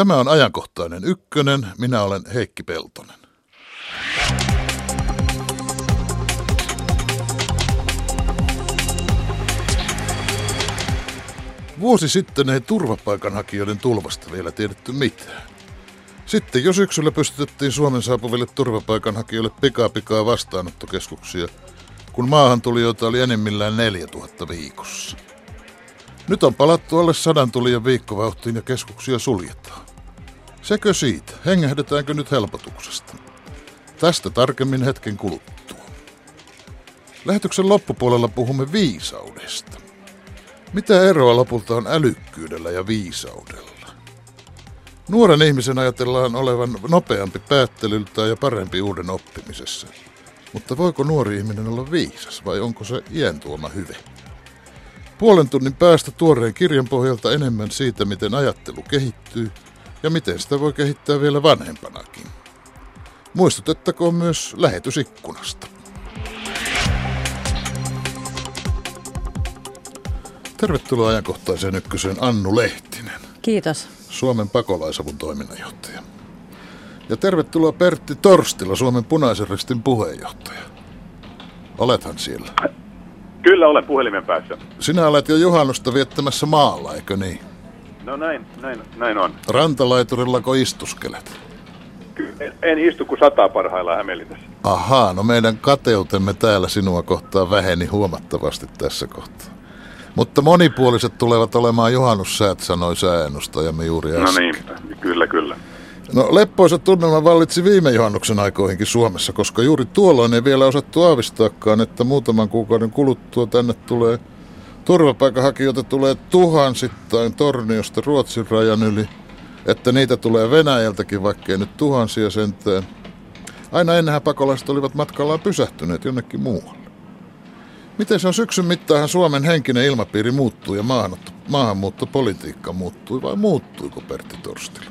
Tämä on Ajankohtainen Ykkönen. Minä olen Heikki Peltonen. Vuosi sitten ei turvapaikanhakijoiden tulvasta vielä tiedetty mitään. Sitten jo syksyllä pystytettiin Suomen saapuville turvapaikanhakijoille pikapikaa vastaanottokeskuksia, kun maahantulijoita oli enimmillään 4000 viikossa. Nyt on palattu alle 100 tulijan viikkovauhtiin ja keskuksia suljetaan. Sekö siitä? Hengähdetäänkö nyt helpotuksesta? Tästä tarkemmin hetken kuluttua. Lähetyksen loppupuolella puhumme viisaudesta. Mitä eroa lopulta on älykkyydellä ja viisaudella? Nuoren ihmisen ajatellaan olevan nopeampi päättelyltään ja parempi uuden oppimisessa. Mutta voiko nuori ihminen olla viisas vai onko se iän tuoma hyve? Puolen tunnin päästä tuoreen kirjan pohjalta enemmän siitä, miten ajattelu kehittyy ja miten sitä voi kehittää vielä vanhempanakin. Muistutettakoon myös lähetysikkunasta. Tervetuloa Ajankohtaiseen Ykköseen Annu Lehtinen. Kiitos. Suomen Pakolaisavun toiminnanjohtaja. Ja tervetuloa Pertti Torstila, Suomen Punaisen Ristin puheenjohtaja. Olethan siellä. Kyllä olen puhelimen päässä. Sinä olet jo juhannusta viettämässä maalla, eikö niin? No näin on. Rantalaiturillako istuskelet? En istu kuin sataa parhaillaan Hämeenlinnassa. Ahaa, no meidän kateutemme täällä sinua kohtaan väheni huomattavasti tässä kohtaa. Mutta monipuoliset tulevat olemaan juhannussäät, sanoi sääennustajamme juuri äsken. No niin, kyllä. No leppoisa tunnelma vallitsi viime juhannuksen aikoihinkin Suomessa, koska juuri tuolloin ei vielä osattu aavistaakaan, että muutaman kuukauden kuluttua tänne tulee turvapaikanhakijoita tulee tuhansittain Torniosta Ruotsin rajan yli, että niitä tulee Venäjältäkin, vaikkei nyt tuhansia sentään. Aina ennenhän pakolaiset olivat matkallaan pysähtyneet jonnekin muualle. Miten se on syksyn mittaan Suomen henkinen ilmapiiri muuttuu ja maahanmuuttopolitiikka muuttui vai muuttuiko Pertti Torstila?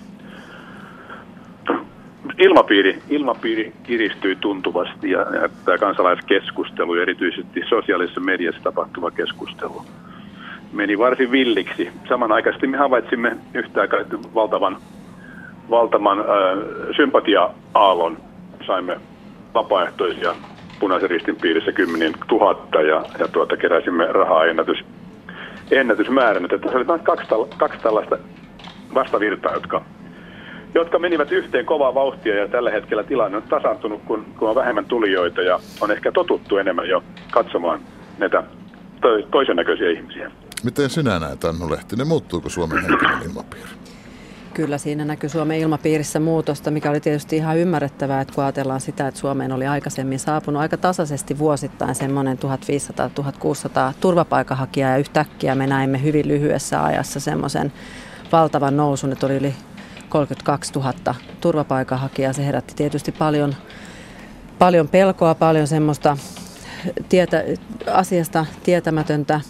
Ilmapiiri kiristyy tuntuvasti ja tämä kansalaiskeskustelu, erityisesti sosiaalisessa mediassa tapahtuva keskustelu, meni varsin villiksi. Samanaikaisesti me havaitsimme yhtä aikaa valtavan sympatia-aallon. Saimme vapaaehtoisia Punaisen Ristin piirissä 10 000 ja keräsimme rahaa ennätysmäärän. Tässä oli kaksi tällaista vastavirtaa, jotka menivät yhteen kovaa vauhtia, ja tällä hetkellä tilanne on tasaantunut, kun on vähemmän tulijoita ja on ehkä totuttu enemmän jo katsomaan näitä toisen näköisiä ihmisiä. Miten sinä näet, Annu Lehtinen, muuttuuko Suomen henkinen ilmapiiri? Kyllä siinä näkyy Suomen ilmapiirissä muutosta, mikä oli tietysti ihan ymmärrettävää, että kun ajatellaan sitä, että Suomeen oli aikaisemmin saapunut aika tasaisesti vuosittain semmoinen 1500-1600 turvapaikanhakijaa, ja yhtäkkiä me näimme hyvin lyhyessä ajassa semmoisen valtavan nousun, että oli yli 32 000 turvapaikanhakijaa. Se herätti tietysti paljon pelkoa, paljon semmoista asiasta tietämätöntä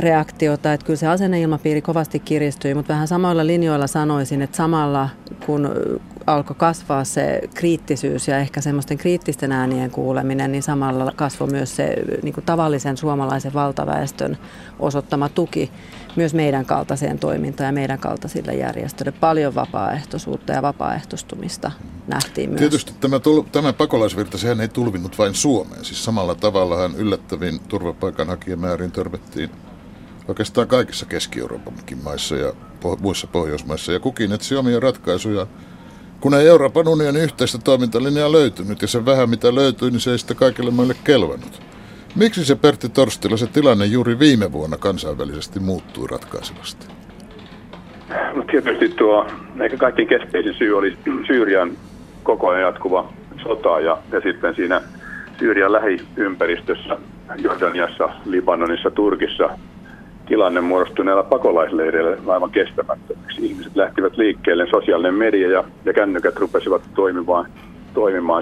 reaktiota. Että kyllä se asenneilmapiiri kovasti kiristyi, mutta vähän samoilla linjoilla sanoisin, että samalla kun alkoi kasvaa se kriittisyys ja ehkä semmoisten kriittisten äänien kuuleminen, niin samalla kasvoi myös se niin kuin tavallisen suomalaisen valtaväestön osoittama tuki myös meidän kaltaiseen toimintaan ja meidän kaltaisille järjestöille. Paljon vapaaehtoisuutta ja vapaaehtoistumista nähtiin myös. Tietysti tämä pakolaisvirta, sehän ei tulvinut vain Suomeen. Siis samalla tavallahan yllättäviin turvapaikanhakijamääriin törmättiin oikeastaan kaikissa Keski-Euroopankin maissa ja muissa Pohjoismaissa. Ja kukin etsi omia ratkaisuja. Kun ei Euroopan unionin yhteistä toimintalinjaa löytynyt ja se vähän mitä löytyi, niin se ei sitä kaikille maille kelvannut. Miksi se Pertti Torstila, se tilanne juuri viime vuonna kansainvälisesti muuttui ratkaisevasti? No tietysti ehkä kaikkein keskeisin syy oli Syyrian koko ajan jatkuva sota ja sitten siinä Syyrian lähiympäristössä, Jordaniassa, Libanonissa, Turkissa, tilanne muodostuneella pakolaisleireillä aivan kestämättömäksi. Ihmiset lähtivät liikkeelle, sosiaalinen media ja kännykät rupesivat toimimaan.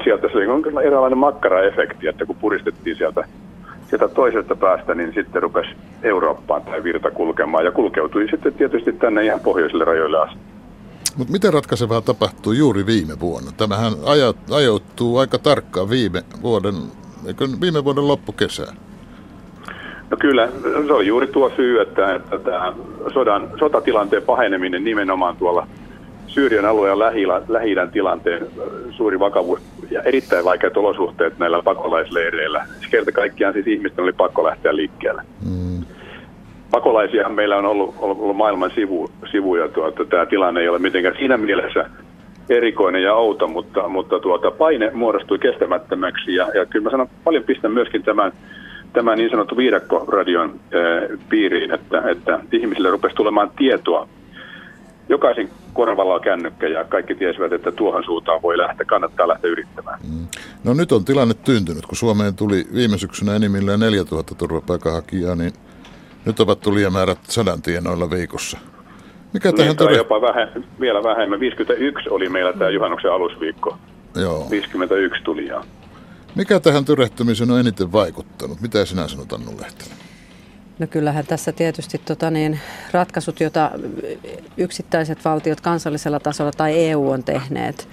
Sieltä se oli eräänlainen makkaraefekti, että kun puristettiin sieltä toisesta päästä, niin sitten rupesi Eurooppaan tai virta kulkemaan ja kulkeutui sitten tietysti tänne ihan pohjoisille rajoille asti. Mutta miten ratkaisevaa tapahtui juuri viime vuonna? Tämähän ajoittuu aika tarkkaan viime vuoden loppukesään. No kyllä, se oli juuri tuo syy, että tämä sotatilanteen paheneminen nimenomaan tuolla Syyrian alueen Lähi-idän tilanteen suuri vakavuus ja erittäin vaikeat olosuhteet näillä pakolaisleireillä. Kerta kaikkiaan siis ihmisten oli pakko lähteä liikkeelle. Mm. Pakolaisiahan meillä on ollut maailman sivuja. Tämä tilanne ei ole mitenkään siinä mielessä erikoinen ja outo, mutta paine muodostui kestämättömäksi. Ja kyllä mä sanon, paljon pistän myöskin tämä niin sanottu viidakkoradion piiriin, että ihmisille rupesi tulemaan tietoa. Jokaisen korvalla on kännykkä ja kaikki tiesivät, että tuohon suuntaan voi lähteä, kannattaa lähteä yrittämään. No nyt on tilanne tyyntynyt, kun Suomeen tuli viime syksynä enimmillään 4000 turvapaikanhakijaa, niin nyt ovat tulijamäärät 100 tienoilla viikossa. Mikä tähän todella... jopa vielä vähemmän. 51 oli meillä tämä juhannuksen alusviikko. Joo. 51 tulijaa. Mikä tähän tyrehtymiseen on eniten vaikuttanut? Mitä sinä sanot, Annu Lehtinen? No kyllähän tässä tietysti ratkaisut, joita yksittäiset valtiot kansallisella tasolla tai EU on tehneet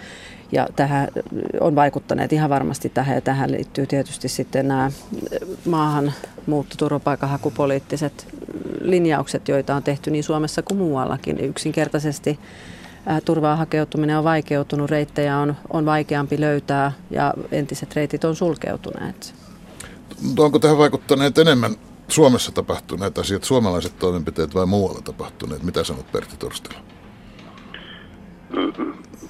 ja tähän on vaikuttaneet ihan varmasti tähän. Ja tähän liittyy tietysti sitten nämä maahanmuutto- turvapaikanhakupoliittiset linjaukset, joita on tehty niin Suomessa kuin muuallakin. Yksinkertaisesti turvaan hakeutuminen on vaikeutunut, reittejä on vaikeampi löytää ja entiset reitit on sulkeutuneet. Onko tähän vaikuttaneet enemmän Suomessa tapahtuneet asiat, suomalaiset toimenpiteet vai muualla tapahtuneet? Mitä sanot, Pertti Torstila?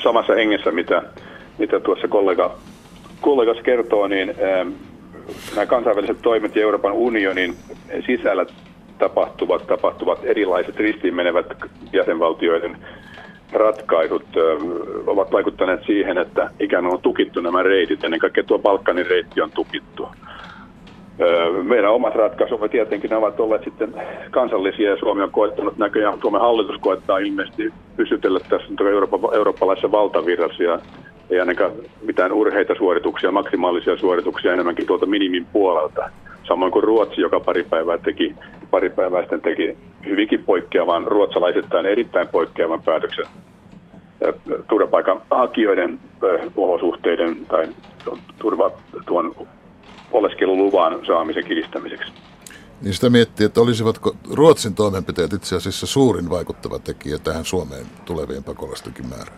Samassa hengessä, mitä tuossa kollegas kertoo, niin nämä kansainväliset toimet ja Euroopan unionin sisällä tapahtuvat erilaiset ristiinmenevät jäsenvaltioiden ratkaisut ovat vaikuttaneet siihen, että ikään on tukittu nämä reitit. Ennen kaikkea tuo Balkanin reitti on tukittu. Meidän omat ratkaisumme tietenkin ovat olleet sitten kansallisia ja Suomi on koettanut näköjään. Suomen hallitus koettaa ilmeisesti pysytellä tässä eurooppalaisessa valtavirrassa ja ei ainakaan mitään urheita suorituksia, maksimaalisia suorituksia enemmänkin tuolta minimin puolelta. Samoin kuin Ruotsi, joka pari päivää sitten teki hyvinkin poikkeavan, ruotsalaisittain erittäin poikkeavan päätöksen turvapaikanhakijoiden olosuhteiden tai tuon oleskeluluvan saamisen kiristämiseksi. Niin sitä miettii, että olisivatko Ruotsin toimenpiteet itse asiassa suurin vaikuttava tekijä tähän Suomeen tulevien pakolaistenkin määrään?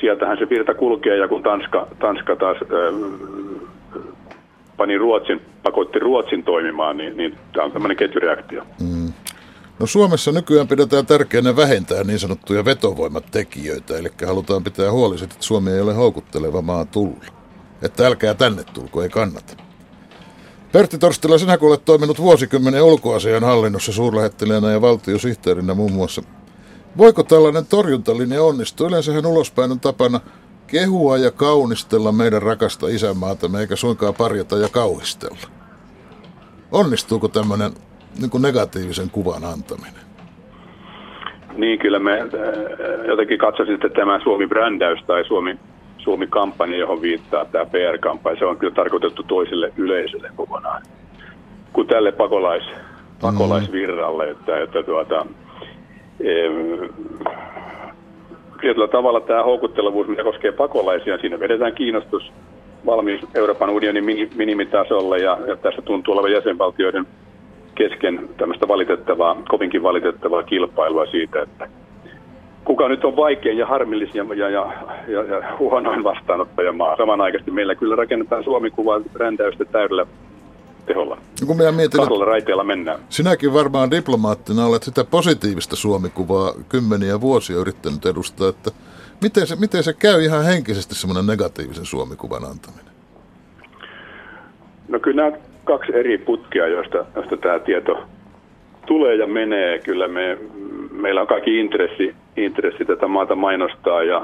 Sieltähän se virta kulkee, ja kun Tanska taas pakotti Ruotsin toimimaan, niin tämä on tämmöinen ketjureaktio. Mm. No Suomessa nykyään pidetään tärkeänä vähentää niin sanottuja vetovoimatekijöitä, eli halutaan pitää huoliset, että Suomi ei ole houkutteleva maa tulla. Että älkää tänne tulko, ei kannata. Pertti Torstila, sinä kun olet toiminut vuosikymmenen ulkoasian hallinnossa suurlähettiläänä ja valtiosihteerinä muun muassa. Voiko tällainen torjuntalinja onnistua? Yleensähän ulospäin on tapana kehua ja kaunistella meidän rakasta isänmaatamme, eikä suinkaan parjata ja kauhistella. Onnistuuko tämmöinen niin negatiivisen kuvan antaminen? Niin, kyllä me jotenkin katsoisin, että tämä Suomi-brändäys tai Suomi-kampanja, johon viittaa tämä PR-kampanja, se on kyllä tarkoitettu toiselle yleisölle kokonaan kuin tälle pakolaisvirralle. Että tietyllä tavalla tämä houkuttelevuus, mikä koskee pakolaisia, siinä vedetään kiinnostus valmiin Euroopan unionin minimitasolle ja tässä tuntuu olevan jäsenvaltioiden kesken tämmöistä valitettavaa, kovinkin valitettavaa kilpailua siitä, että kuka nyt on vaikein ja harmillisin ja huonoin vastaanottajamaa. Samanaikaisesti meillä kyllä rakennetaan Suomi-kuvaa brändäystä täydellä teholla. Kahdella raiteella mennään. Sinäkin varmaan diplomaattina olet sitä positiivista Suomi-kuvaa kymmeniä vuosia yrittänyt edustaa. Että miten se käy ihan henkisesti semmoinen negatiivisen Suomi-kuvan antaminen? No kyllä nämä kaksi eri putkea, joista tämä tieto tulee ja menee. Kyllä meillä on kaikki intressi tätä maata mainostaa ja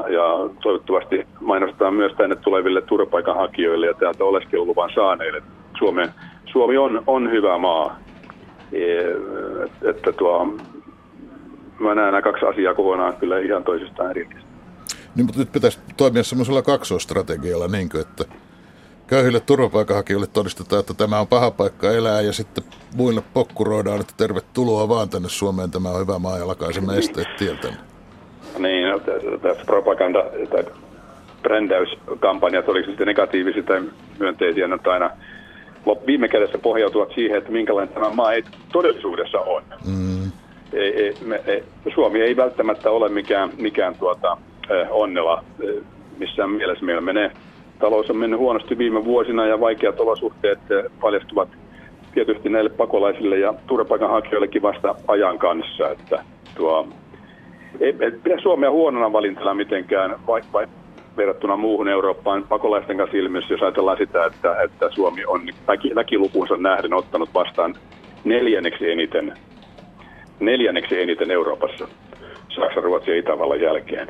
toivottavasti mainostaa myös tänne tuleville turvapaikanhakijoille ja täältä oleskeluluvan saaneille. Suomi on hyvä maa. Mä näen nämä kaksi asiaa kokonaan kyllä ihan toisistaan erillistä. Niin, mutta nyt pitäisi toimia semmoisella kaksoistrategialla, niinkö, että köyhille turvapaikanhakijoille todistetaan, että tämä on paha paikka elää, ja sitten muille pokkuroidaan, että tervetuloa vaan tänne Suomeen, tämä on hyvä maa, ja lakaisemme esteet tieltä. Niin, no, tässä propaganda- tai brändäyskampanjat, oliko sitten negatiivisia tai myönteisiä, ne aina viime kädessä pohjautuvat siihen, että minkälainen tämä maa ei todellisuudessa on. Mm. Suomi ei välttämättä ole mikään onnela missään mielessä. Meillä menee, talous on mennyt huonosti viime vuosina ja vaikeat olosuhteet paljastuvat tietysti näille pakolaisille ja turvapaikanhakijoillekin vasta ajan kanssa. Että ei pidä Suomea huonona valintana mitenkään, vaikka verrattuna muuhun Eurooppaan pakolaisten kanssa ilmiössä, jos ajatellaan sitä, että Suomi on väkilukuunsa nähden ottanut vastaan neljänneksi eniten Euroopassa, Saksan, Ruotsin ja Itävallan jälkeen.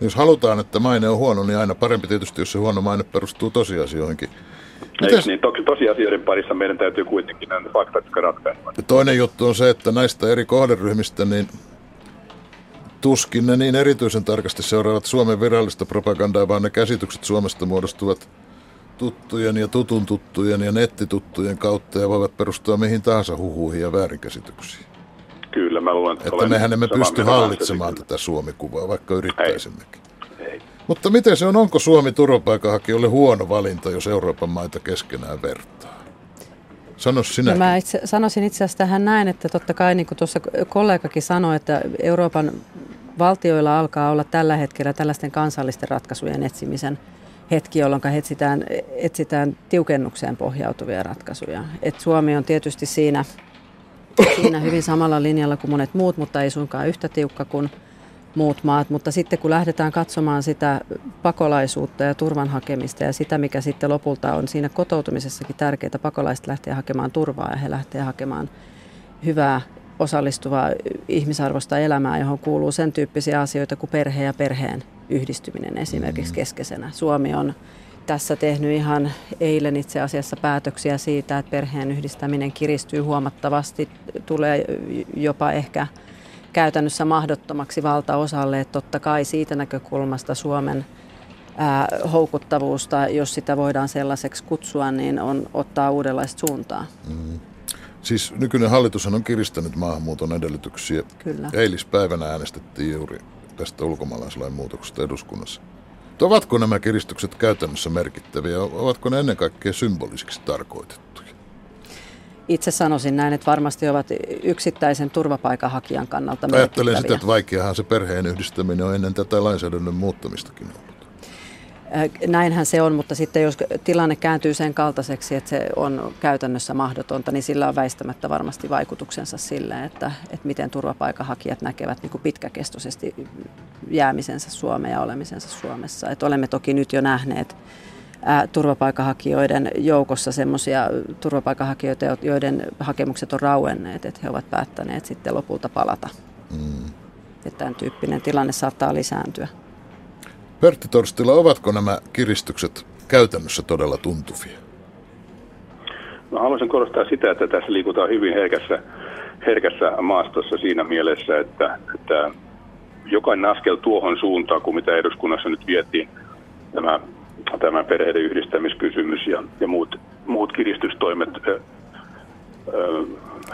Jos halutaan, että maine on huono, niin aina parempi tietysti, jos se huono maine perustuu tosiasioihinkin. Niin, tosiasioiden parissa meidän täytyy kuitenkin näitä faktat ratkaista. Toinen juttu on se, että näistä eri kohderyhmistä niin tuskin ne niin erityisen tarkasti seuraavat Suomen virallista propagandaa, vaan ne käsitykset Suomesta muodostuvat tuttujen ja tutun tuttujen ja nettituttujen kautta ja voivat perustua mihin tahansa huhuihin ja väärinkäsityksiin. Kyllä, mä luulen, että mehän emme pysty hallitsemaan tätä Suomi-kuvaa, vaikka yrittäisimmekin. Ei. Mutta miten se on? Onko Suomi turvapaikanhakijoille huono valinta, jos Euroopan maita keskenään vertaa? Sano sinäkin. No mä sanoisin itse asiassa tähän näin, että totta kai niin kuin tuossa kollegakin sanoi, että Euroopan valtioilla alkaa olla tällä hetkellä tällaisten kansallisten ratkaisujen etsimisen hetki, jolloin etsitään tiukennukseen pohjautuvia ratkaisuja. Et Suomi on tietysti siinä hyvin samalla linjalla kuin monet muut, mutta ei suinkaan yhtä tiukka kuin muut maat. Mutta sitten kun lähdetään katsomaan sitä pakolaisuutta ja turvan hakemista ja sitä, mikä sitten lopulta on siinä kotoutumisessakin tärkeää, pakolaiset lähtee hakemaan turvaa ja he lähtee hakemaan hyvää, osallistuvaa, ihmisarvoista elämää, johon kuuluu sen tyyppisiä asioita kuin perhe ja perheen yhdistyminen esimerkiksi keskeisenä. Suomi on tässä tehnyt ihan eilen itse asiassa päätöksiä siitä, että perheen yhdistäminen kiristyy huomattavasti, tulee jopa ehkä käytännössä mahdottomaksi valtaosalle, että totta kai siitä näkökulmasta Suomen houkuttavuusta, jos sitä voidaan sellaiseksi kutsua, niin on ottaa uudenlaista suuntaa. Mm. Siis nykyinen hallitushan on kiristänyt maahanmuuton edellytyksiä. Kyllä. Eilispäivänä äänestettiin juuri tästä ulkomaalaislain muutoksesta eduskunnassa. Ovatko nämä kiristykset käytännössä merkittäviä? Ovatko ne ennen kaikkea symbolisiksi tarkoitettuja? Itse sanoisin näin, että varmasti ovat yksittäisen turvapaikanhakijan kannalta merkittäviä. Ajattelen sitä, että vaikeahan se perheen yhdistäminen on ennen tätä lainsäädännön muuttamistakin ollut. Näinhän se on, mutta sitten jos tilanne kääntyy sen kaltaiseksi, että se on käytännössä mahdotonta, niin sillä on väistämättä varmasti vaikutuksensa sillä, että miten turvapaikanhakijat näkevät niin kuin pitkäkestoisesti jäämisensä Suomeen ja olemisensa Suomessa. Että olemme toki nyt jo nähneet turvapaikanhakijoiden joukossa semmoisia turvapaikanhakijoita, joiden hakemukset on rauenneet, että he ovat päättäneet sitten lopulta palata. Mm. Että tämän tyyppinen tilanne saattaa lisääntyä. Pertti Torstila, ovatko nämä kiristykset käytännössä todella tuntuvia? No, haluaisin korostaa sitä, että tässä liikutaan hyvin herkässä maastossa siinä mielessä, että jokainen askel tuohon suuntaan, kuin mitä eduskunnassa nyt vietiin, tämä perheiden yhdistämiskysymys ja muut kiristystoimet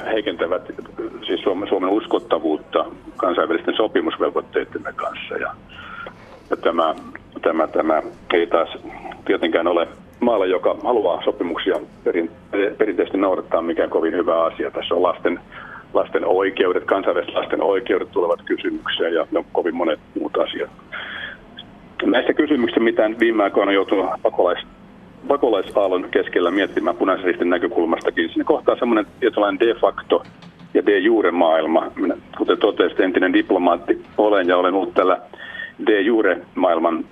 heikentävät siis Suomen uskottavuutta kansainvälisten sopimusvelvoitteittemme kanssa. Ja tämä ei taas tietenkään ole maalla, joka haluaa sopimuksia perinteisesti noudattaa, mikään kovin hyvä asia. Tässä on lasten oikeudet, kansainväliset lasten oikeudet tulevat kysymykseen ja kovin monet muut asiat. Näistä kysymyksistä, mitä viime aikoina on joutunut pakolaisaallon keskellä miettimään Punaisen Ristin näkökulmastakin, siinä kohtaa semmoinen tietynlainen de facto ja de jure maailma. Minä, kuten totesin, entinen diplomaatti olen ja olen ollut tällä de jure maailman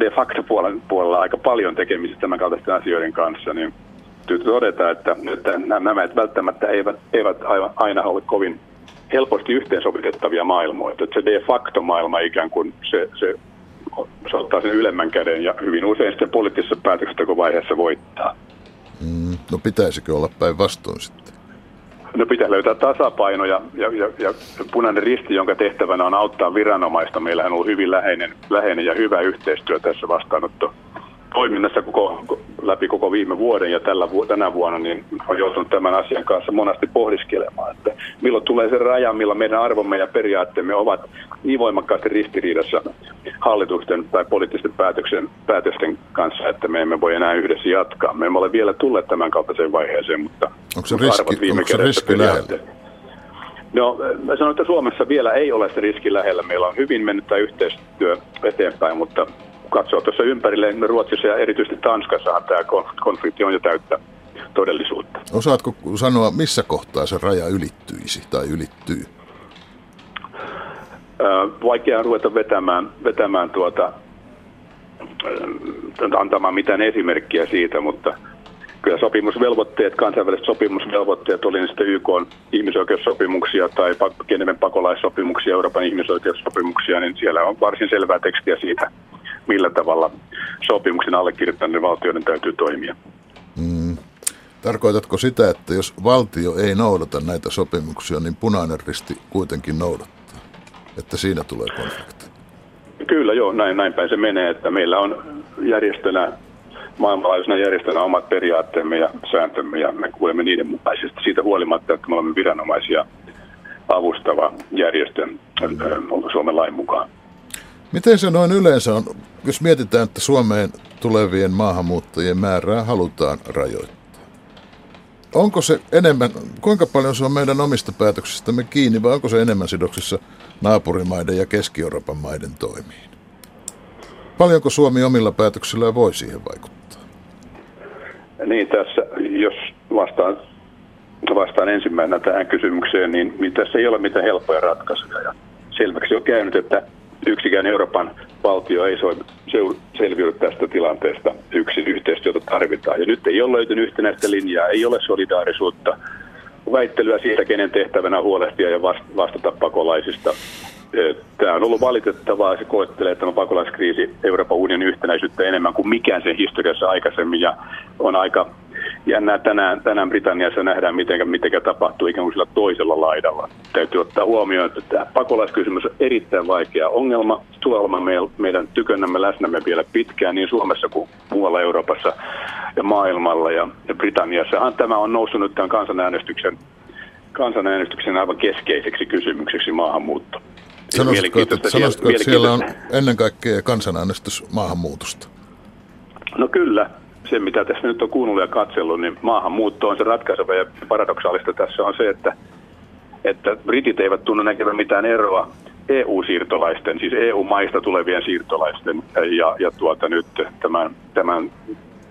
de facto puolella aika paljon tekemistä tämän kaltaisten asioiden kanssa, niin täytyy todeta, että nämä välttämättä eivät aina ole kovin helposti yhteensovitettavia maailmoja. Että se de facto maailma ikään kuin se ottaa sen ylemmän käden ja hyvin usein sitten poliittisessa päätöksentekovaiheessa voittaa. No pitäisikö olla päinvastoin sitten? No pitää löytää tasapaino ja Punainen Risti, jonka tehtävänä on auttaa viranomaista. Meillähän on ollut hyvin läheinen ja hyvä yhteistyö tässä vastaanottotoiminnassa läpi koko viime vuoden ja tänä vuonna niin on joutunut tämän asian kanssa monasti pohdiskelemaan, että milloin tulee se raja, milloin meidän arvomme ja periaatteemme ovat niin voimakkaasti ristiriidassa hallitusten tai poliittisten päätösten kanssa, että me emme voi enää yhdessä jatkaa. Me emme ole vielä tulleet tämän kaltaiseen vaiheeseen, mutta onko se riski lähellä? No, mä sanon, että Suomessa vielä ei ole se riski lähellä. Meillä on hyvin mennyt tämä yhteistyö eteenpäin, mutta katsoo tuossa ympärille, Ruotsissa ja erityisesti Tanskassahan tämä konflikti on jo täyttä todellisuutta. Osaatko sanoa, missä kohtaa se raja ylittyisi tai ylittyy? Vaikeaa ruveta vetämään antamaan mitään esimerkkiä siitä, mutta kyllä sopimusvelvoitteet, kansainväliset sopimusvelvoitteet, oli ne sitten YK:n ihmisoikeussopimuksia tai Geneven pakolaissopimuksia, Euroopan ihmisoikeussopimuksia, niin siellä on varsin selvää tekstiä siitä, millä tavalla sopimuksen allekirjoittaneiden valtioiden täytyy toimia. Tarkoitatko sitä, että jos valtio ei noudata näitä sopimuksia, niin Punainen Risti kuitenkin noudattaa, että siinä tulee konflikti? Kyllä joo, näin päin se menee, että meillä on järjestönä, maailmanlaajuisena järjestönä omat periaatteemme ja sääntömme, ja me kuulemme niiden mukaisesti siitä huolimatta, että me olemme viranomaisia avustava järjestö Suomen lain mukaan. Miten se noin yleensä on, jos mietitään, että Suomeen tulevien maahanmuuttajien määrää halutaan rajoittaa? Onko se enemmän, kuinka paljon se on meidän omista päätöksistämme kiinni, vai onko se enemmän sidoksissa naapurimaiden ja Keski-Euroopan maiden toimiin? Paljonko Suomi omilla päätöksillä voi siihen vaikuttaa? Niin tässä, jos vastaan ensimmäisenä tähän kysymykseen, niin tässä ei ole mitään helppoja ratkaisuja. Ja selväksi on käynyt, että yksikään Euroopan valtio ei selviydy tästä tilanteesta yksin. Yhteistyötä tarvitaan. Ja nyt ei ole löytynyt yhtenäistä linjaa, ei ole solidaarisuutta, väittelyä siitä, kenen tehtävänä huolehtia ja vastata pakolaisista. Tämä on ollut valitettavaa. Se koettelee tämä pakolaiskriisi Euroopan unionin yhtenäisyyttä enemmän kuin mikään sen historiassa aikaisemmin. Ja on aika jännää tänään Britanniassa nähdään, miten tapahtuu ikään kuin sillä toisella laidalla. Täytyy ottaa huomioon, että tämä pakolaiskysymys on erittäin vaikea ongelma. Tulee olemaan meidän tykönämme läsnämme vielä pitkään niin Suomessa kuin muualla Euroopassa ja maailmalla. Ja Britanniassahan tämä on noussut nyt tämän kansanäänestyksen aivan keskeiseksi kysymykseksi maahanmuutto. Sanoisitko, että siellä on ennen kaikkea kansanäänestys maahanmuutosta? No kyllä. Se, mitä tässä nyt on kuunnellut ja katsellut, niin maahanmuutto on se ratkaiseva, ja paradoksaalista tässä on se, että britit eivät tunnu näkevän mitään eroa EU-siirtolaisten, siis EU-maista tulevien siirtolaisten ja nyt tämän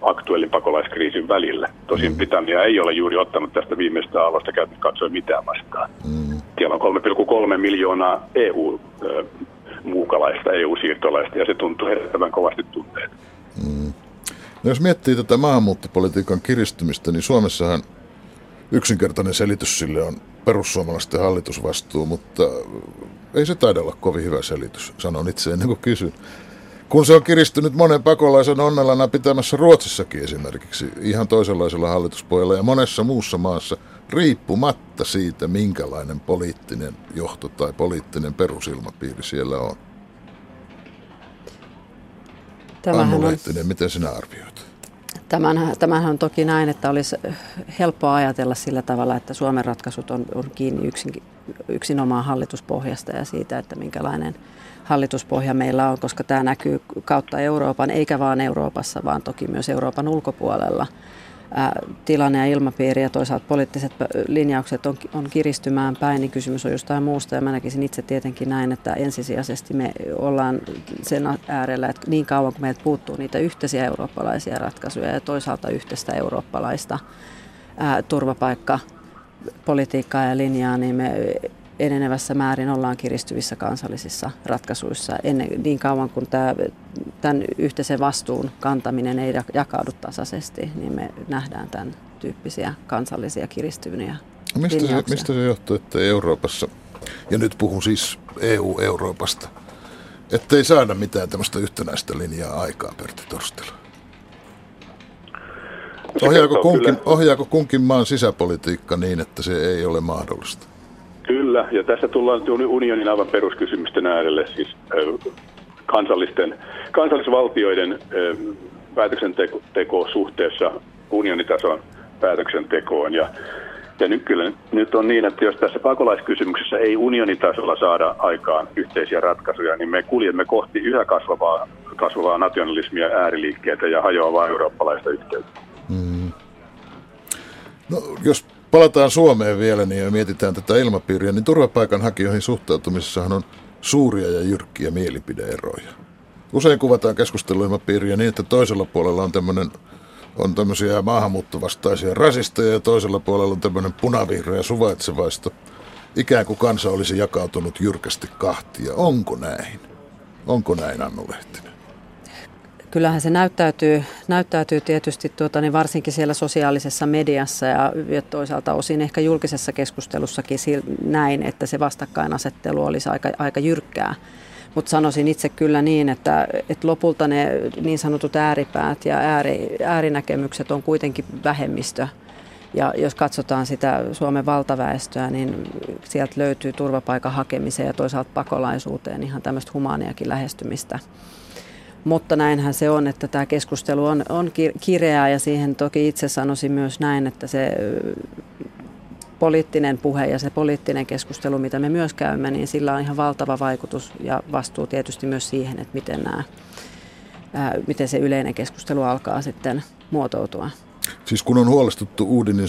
aktuellin pakolaiskriisin välillä. Tosin Britannia ei ole juuri ottanut tästä viimeistä aallosta käynyt katsoa mitään vastaan. Siellä on 3,3 miljoonaa EU-muukalaista, EU-siirtolaista, ja se tuntuu herättävän kovasti tunteet. No jos miettii tätä maahanmuuttopolitiikan kiristymistä, niin Suomessahan yksinkertainen selitys sille on perussuomalaisten hallitusvastuu, mutta ei se taida olla kovin hyvä selitys, sanon itse ennen kuin kysyn. Kun se on kiristynyt monen pakolaisen onnellana pitämässä Ruotsissakin esimerkiksi ihan toisenlaisella hallituspohjalla ja monessa muussa maassa, riippumatta siitä, minkälainen poliittinen johto tai poliittinen perusilmapiiri siellä on. Annu Lehtinen, miten sinä arvioit? Tämähän on toki näin, että olisi helppoa ajatella sillä tavalla, että Suomen ratkaisut on kiinni yksinomaan hallituspohjasta ja siitä, että minkälainen hallituspohja meillä on, koska tämä näkyy kautta Euroopan, eikä vaan Euroopassa, vaan toki myös Euroopan ulkopuolella. Tilanne ja ilmapiiri ja toisaalta poliittiset linjaukset on kiristymään päin, niin kysymys on jostain muusta. Ja mä näkisin itse tietenkin näin, että ensisijaisesti me ollaan sen äärellä, että niin kauan kuin meiltä puuttuu niitä yhteisiä eurooppalaisia ratkaisuja ja toisaalta yhteistä eurooppalaista turvapaikkapolitiikkaa ja linjaa, niin me enenevässä määrin ollaan kiristyvissä kansallisissa ratkaisuissa niin kauan kuin tämän yhteisen vastuun kantaminen ei jakaudu tasaisesti, niin me nähdään tämän tyyppisiä kansallisia kiristyviä linjauksia. Mistä se johtuu, että Euroopassa, ja nyt puhun siis EU-Euroopasta, ettei saada mitään tämmöistä yhtenäistä linjaa aikaan, Pertti Torstila? Ohjaako kunkin maan sisäpolitiikka niin, että se ei ole mahdollista? Kyllä, ja tässä tullaan unionin aivan peruskysymysten äärelle, siis kansallisvaltioiden päätöksenteko suhteessa unionitason päätöksentekoon. Ja nyt on niin, että jos tässä pakolaiskysymyksessä ei unionitasolla saada aikaan yhteisiä ratkaisuja, niin me kuljemme kohti yhä kasvavaa nationalismia, ääriliikkeitä ja hajoavaa eurooppalaista yhteyttä. No, jos palataan Suomeen vielä niin ja mietitään tätä ilmapiiriä, niin turvapaikanhakijoihin suhtautumisessahan on suuria ja jyrkkiä mielipideeroja. Usein kuvataan keskusteluilmapiiriä niin, että toisella puolella on tämmöisiä maahanmuuttovastaisia rasisteja ja toisella puolella on tämmöinen punavihreä suvaitsevaista. Ikään kuin kansa olisi jakautunut jyrkästi kahtia. Onko näin? Onko näin, Annu Lehtinen? Kyllähän se näyttäytyy tietysti varsinkin siellä sosiaalisessa mediassa ja toisaalta osin ehkä julkisessa keskustelussakin näin, että se vastakkainasettelu olisi aika jyrkkää. Mutta sanoisin itse kyllä niin, että lopulta ne niin sanotut ääripäät ja äärinäkemykset on kuitenkin vähemmistö. Ja jos katsotaan sitä Suomen valtaväestöä, niin sieltä löytyy turvapaikan hakemiseen ja toisaalta pakolaisuuteen ihan tämmöistä humaaniakin lähestymistä. Mutta näinhän se on, että tämä keskustelu on kireää ja siihen toki itse sanoisin myös näin, että se poliittinen puhe ja se poliittinen keskustelu, mitä me myös käymme, niin sillä on ihan valtava vaikutus ja vastuu tietysti myös siihen, että miten se yleinen keskustelu alkaa sitten muotoutua. Siis kun on huolestuttu Uudinin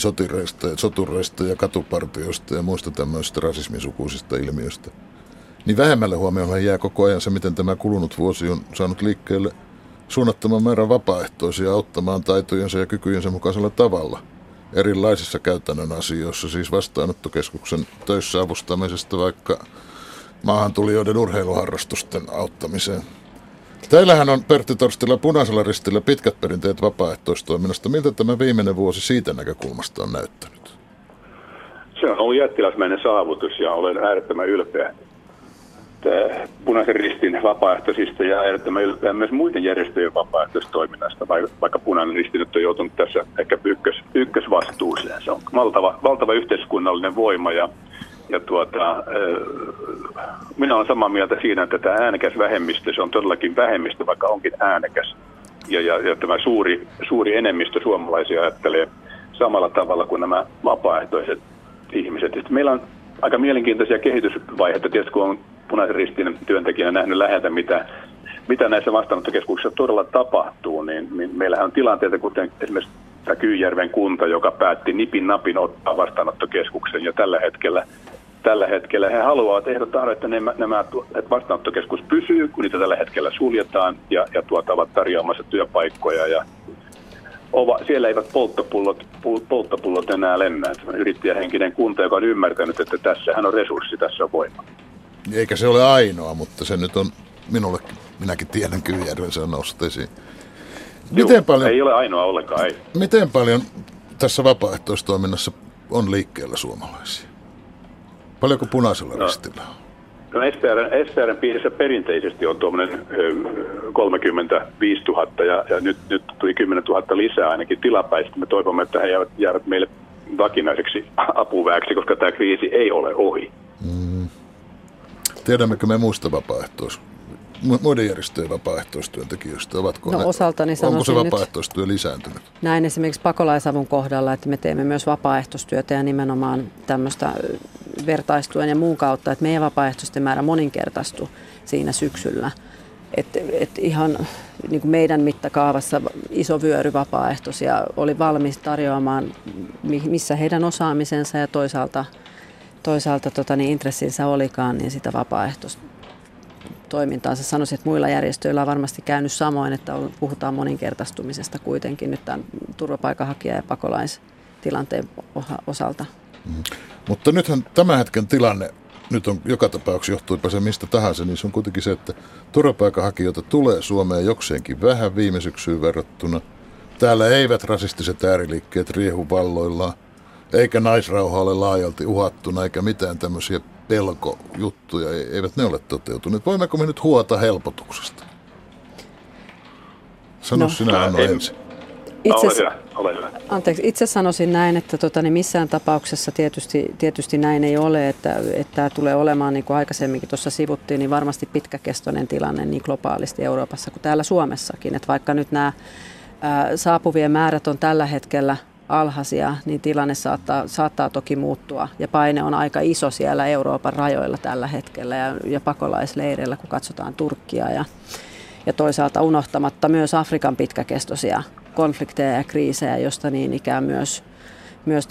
sotureista ja katupartioista ja muista tämmöistä rasismisukuisista ilmiöistä, niin vähemmälle huomioon jää koko ajan se, miten tämä kulunut vuosi on saanut liikkeelle suunnattoman määrän vapaaehtoisia auttamaan taitojensa ja kykyjensä mukaisella tavalla erilaisissa käytännön asioissa, siis vastaanottokeskuksen töissä avustamisesta vaikka maahantulijoiden urheiluharrastusten auttamiseen. Teillähän on, Pertti Torstila, Punaisella Ristillä pitkät perinteet vapaaehtoistoiminnasta. Miltä tämä viimeinen vuosi siitä näkökulmasta on näyttänyt? Se on ollut jättiläismäinen saavutus ja olen äärettömän ylpeä Punaisen Ristin vapaaehtoisista ja äärettömän ylpeä myös muiden järjestöjen vapaaehtoistoiminnasta, vaikka Punainen Risti nyt on joutunut tässä ehkä ykkösvastuuseen. Se on valtava yhteiskunnallinen voima ja minä olen samaa mieltä siinä, että tämä äänekäs vähemmistö, se on todellakin vähemmistö, vaikka onkin äänekäs. Ja tämä suuri enemmistö suomalaisia ajattelee samalla tavalla kuin nämä vapaaehtoiset ihmiset. Sitten meillä on aika mielenkiintoisia kehitysvaiheita, tietysti kun on Punaisen Ristin työntekijänä nähnyt läheltä, mitä näissä vastaanottokeskuksissa todella tapahtuu, niin meillähän on tilanteita, kuten esimerkiksi tämä Kyyjärven kunta, joka päätti nipin napin ottaa vastaanottokeskuksen, ja tällä hetkellä he haluavat ehdottaa, että nämä vastaanottokeskus pysyy, kun niitä tällä hetkellä suljetaan ja ovat tarjoamassa työpaikkoja. Ja siellä eivät polttopullot enää lennä. Sellainen yrittäjähenkinen kunta, joka on ymmärtänyt, että tässähän on resurssi, tässä on voima. Eikä se ole ainoa, mutta se nyt on minullekin. Minäkin tiedän, Kyyjärven se on noussut esiin. Ei ole ainoa ollenkaan. Ei. Miten paljon tässä vapaaehtoistoiminnassa on liikkeellä suomalaisia? Paljonko Punaisella Ristillä on? No SPR:n piirissä perinteisesti on tuommoinen 35 000 ja nyt tuli 10 000 lisää ainakin tilapäisesti. Me toivomme, että he jäävät meille vakinaiseksi apuväeksi, koska tämä kriisi ei ole ohi. Mm. Tiedämmekö me muista muiden järjestöjen vapaaehtoistyöntekijöistä? Onko se vapaaehtoistyö lisääntynyt? Näin esimerkiksi Pakolaisavun kohdalla, että me teemme myös vapaaehtoistyötä ja nimenomaan tämmöistä vertaistuen ja muun kautta, että meidän vapaaehtoisten määrä moninkertaistui siinä syksyllä. Et ihan niin kuin meidän mittakaavassa iso vyöry vapaaehtoisia oli valmis tarjoamaan, missä heidän osaamisensa ja toisaalta intressinsä olikaan, niin sitä vapaaehtoistoimintaansa. Sanoisin, että muilla järjestöillä on varmasti käynyt samoin, että puhutaan moninkertaistumisesta kuitenkin nyt tämän turvapaikanhakija- ja pakolaistilanteen osalta. Mm. Mutta nythän tämän hetken tilanne, nyt on joka tapauksessa, johtuipa se mistä tahansa, niin se on kuitenkin se, että turvapaikanhakijoita tulee Suomeen jokseenkin vähän viime syksyyn verrattuna. Täällä eivät rasistiset ääriliikkeet riehu valloillaan, eikä naisrauha ole laajalti uhattuna, eikä mitään tämmöisiä pelkojuttuja, eivät ne ole toteutuneet. Voimmeko me nyt huolta helpotuksesta? Sano sinä, Annu, ensin. Ole hyvä. Anteeksi, itse sanoisin näin, että missään tapauksessa tietysti näin ei ole, että tämä tulee olemaan, niin kuin aikaisemminkin tuossa sivuttiin, niin varmasti pitkäkestoinen tilanne niin globaalisti Euroopassa kuin täällä Suomessakin. Että vaikka nyt nämä saapuvien määrät on tällä hetkellä alhaisia, niin tilanne saattaa toki muuttua. Ja paine on aika iso siellä Euroopan rajoilla tällä hetkellä ja pakolaisleireillä, kun katsotaan Turkkia ja toisaalta unohtamatta myös Afrikan pitkäkestoisia konflikteja ja kriisejä, josta niin ikään myös myös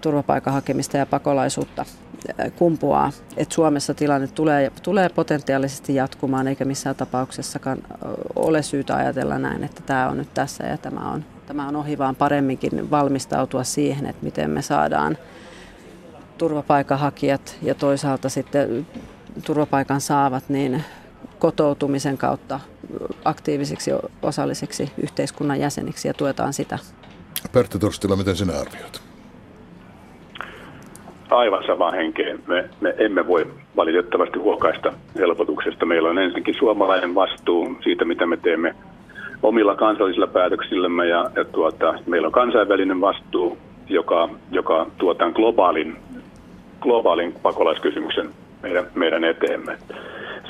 turvapaikanhakemista ja pakolaisuutta kumpuaa. Et Suomessa tilanne tulee potentiaalisesti jatkumaan, eikä missään tapauksessakaan ole syytä ajatella näin, että tämä on nyt tässä ja tämä on ohi, vaan paremminkin valmistautua siihen, että miten me saadaan turvapaikanhakijat ja toisaalta sitten turvapaikan saavat niin kotoutumisen kautta aktiivisiksi osallisiksi yhteiskunnan jäseniksi ja tuetaan sitä. Pertti Torstila, miten sinä arvioit? Aivan samaan henkeen. Me emme voi valitettavasti huokaista helpotuksesta. Meillä on ensinnäkin suomalainen vastuu siitä, mitä me teemme omilla kansallisilla päätöksillämme. Meillä on kansainvälinen vastuu, joka tuo tämän globaalin pakolaiskysymyksen meidän eteemme.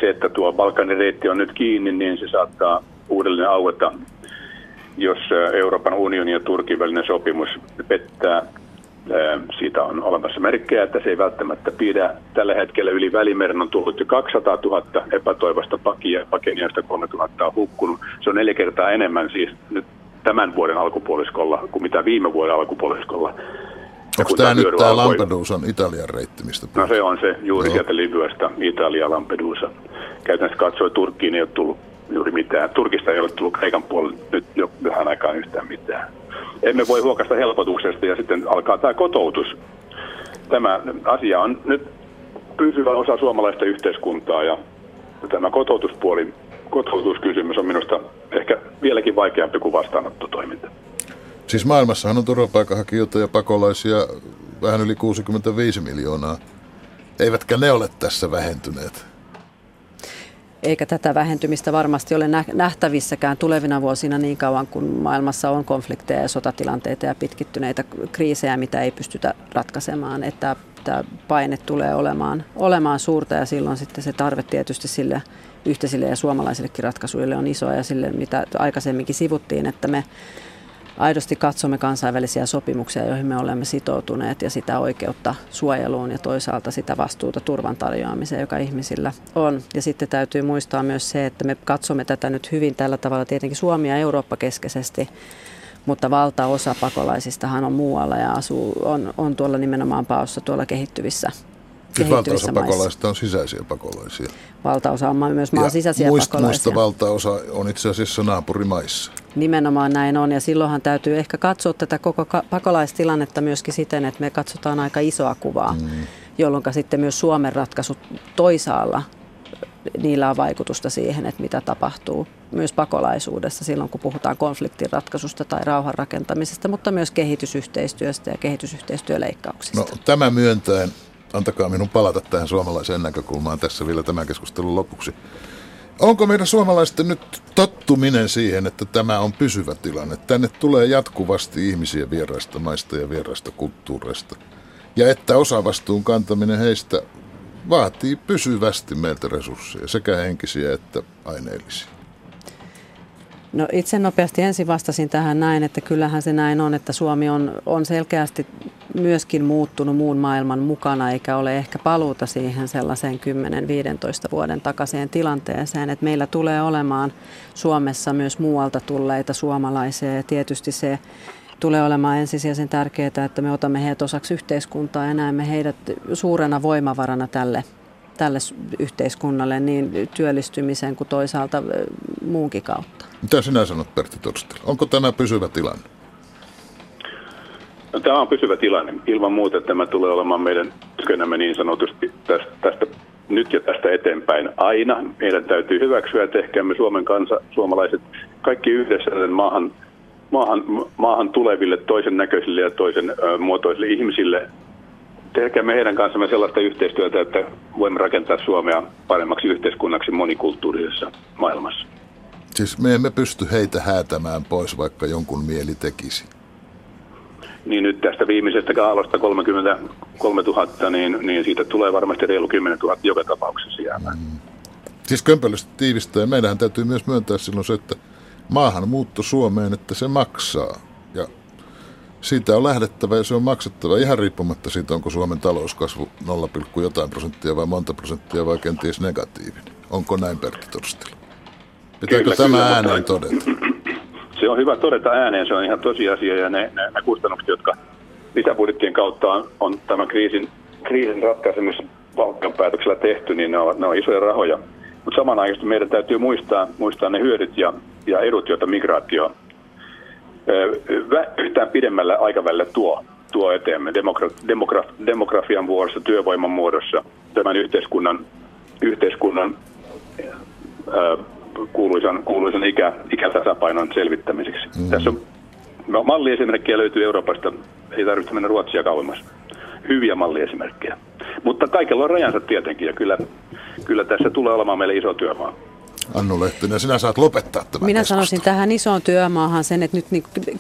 Se, että tuo Balkanin reitti on nyt kiinni, niin se saattaa uudelleen aueta, jos Euroopan unionin ja Turkin välinen sopimus pettää. Siitä on olemassa merkkejä, että se ei välttämättä pidä. Tällä hetkellä yli Välimeren on tullut jo 200 000 epätoivoista pakenijasta, 3 000 on hukkunut. Se on 4 kertaa enemmän siis nyt tämän vuoden alkupuoliskolla kuin mitä viime vuoden alkupuoliskolla. Onko tämä nyt tämä Lampedusan Italian reitti, mistä puhutaan? No se on se juuri sieltä Libyasta, Italia, Lampedusa. Käytännössä katsoi Turkkiin ei ole tullut juuri mitään. Turkista ei ole tullut Kreikan puolelle nyt jo vähän aikaan yhtään mitään. Emme voi huokaista helpotuksesta ja sitten alkaa tämä kotoutus. Tämä asia on nyt pysyvä osa suomalaista yhteiskuntaa ja tämä kotoutuskysymys on minusta ehkä vieläkin vaikeampi kuin vastaanottotoiminta. Siis maailmassahan on turvapaikanhakijoita ja pakolaisia vähän yli 65 miljoonaa. Eivätkä ne ole tässä vähentyneet? Eikä tätä vähentymistä varmasti ole nähtävissäkään tulevina vuosina niin kauan, kun maailmassa on konflikteja ja sotatilanteita ja pitkittyneitä kriisejä, mitä ei pystytä ratkaisemaan. Että tämä paine tulee olemaan suurta ja silloin sitten se tarve tietysti sille yhteisille ja suomalaisillekin ratkaisuille on iso ja sille, mitä aikaisemminkin sivuttiin, että me aidosti katsomme kansainvälisiä sopimuksia, joihin me olemme sitoutuneet ja sitä oikeutta suojeluun ja toisaalta sitä vastuuta turvan tarjoamiseen, joka ihmisillä on. Ja sitten täytyy muistaa myös se, että me katsomme tätä nyt hyvin tällä tavalla tietenkin Suomi ja Eurooppa keskeisesti, mutta valtaosa pakolaisistahan on muualla ja on tuolla nimenomaan paossa tuolla kehittyvissä maissa. Pakolaisista on sisäisiä pakolaisia. Valtaosa on myös maan sisäisiä pakolaisia. Valtaosa on itse asiassa naapurimaissa. Nimenomaan näin on ja silloinhan täytyy ehkä katsoa tätä koko pakolaistilannetta myöskin siten, että me katsotaan aika isoa kuvaa, jolloin sitten myös Suomen ratkaisut toisaalla, niillä on vaikutusta siihen, että mitä tapahtuu myös pakolaisuudessa silloin, kun puhutaan konfliktin ratkaisusta tai rauhan rakentamisesta, mutta myös kehitysyhteistyöstä ja kehitysyhteistyöleikkauksista. No tämä myöntäen. Antakaa minun palata tähän suomalaiseen näkökulmaan tässä vielä tämän keskustelun lopuksi. Onko meidän suomalaisten nyt tottuminen siihen, että tämä on pysyvä tilanne? Tänne tulee jatkuvasti ihmisiä vieraista maista ja vieraista kulttuureista. Ja että osavastuun kantaminen heistä vaatii pysyvästi meiltä resursseja, sekä henkisiä että aineellisia. No itse nopeasti ensin vastasin tähän näin, että kyllähän se näin on, että Suomi on selkeästi myöskin muuttunut muun maailman mukana, eikä ole ehkä paluuta siihen sellaiseen 10-15 vuoden takaiseen tilanteeseen, että meillä tulee olemaan Suomessa myös muualta tulleita suomalaisia ja tietysti se tulee olemaan ensisijaisen tärkeää, että me otamme heidät osaksi yhteiskuntaa ja näemme heidät suurena voimavarana tälle yhteiskunnalle niin työllistymisen kuin toisaalta muunkin kautta. Mitä sinä sanot, Pertti Torstila? Onko tämä pysyvä tilanne? No, tämä on pysyvä tilanne. Ilman muuta tämä tulee olemaan meidän tykönämme niin sanotusti tästä nyt ja tästä eteenpäin aina. Meidän täytyy hyväksyä, että tehkäämme Suomen kansa, suomalaiset, kaikki yhdessä maahan tuleville toisen näköisille ja toisen muotoisille ihmisille. Tehkäämme heidän kanssamme sellaista yhteistyötä, että voimme rakentaa Suomea paremmaksi yhteiskunnaksi monikulttuurisessa maailmassa. Siis me emme pysty heitä häätämään pois, vaikka jonkun mieli tekisi. Niin nyt tästä viimeisestä aallosta 33 000, niin siitä tulee varmasti reilu 10 000 joka tapauksessa jäämään. Siis kömpelöstä tiivistää. Meidän täytyy myös myöntää silloin se, että maahanmuutto Suomeen, että se maksaa. Ja siitä on lähdettävä ja se on maksettava ihan riippumatta siitä, onko Suomen talouskasvu 0,jotain% vai monta prosenttia vai kenties negatiivinen. Onko näin, Pertti Torstila? Pitääkö tämä ääneen todeta? Se on hyvä todeta ääneen, se on ihan tosiasia ja ne kustannukset, jotka lisäbudjettien kautta on tämän kriisin ratkaisemissa valtion päätöksellä tehty, niin ne on isoja rahoja. Mutta samanaikaisesti meidän täytyy muistaa ne hyödyt ja edut, joita migraatio yhtään pidemmällä aikavälillä tuo eteemme demografian vuorossa, työvoiman muodossa, tämän yhteiskunnan kuuluisan ikätasapainon selvittämiseksi. Tässä on malliesimerkkejä löytyy Euroopasta, ei tarvitse mennä Ruotsia kauemmas. Hyviä malliesimerkkejä. Mutta kaikella on rajansa tietenkin, ja kyllä tässä tulee olemaan meille iso työmaa. Annu Lehtinen, sinä saat lopettaa tämän Minä keskustelun. Sanoisin tähän isoon työmaahan sen, että nyt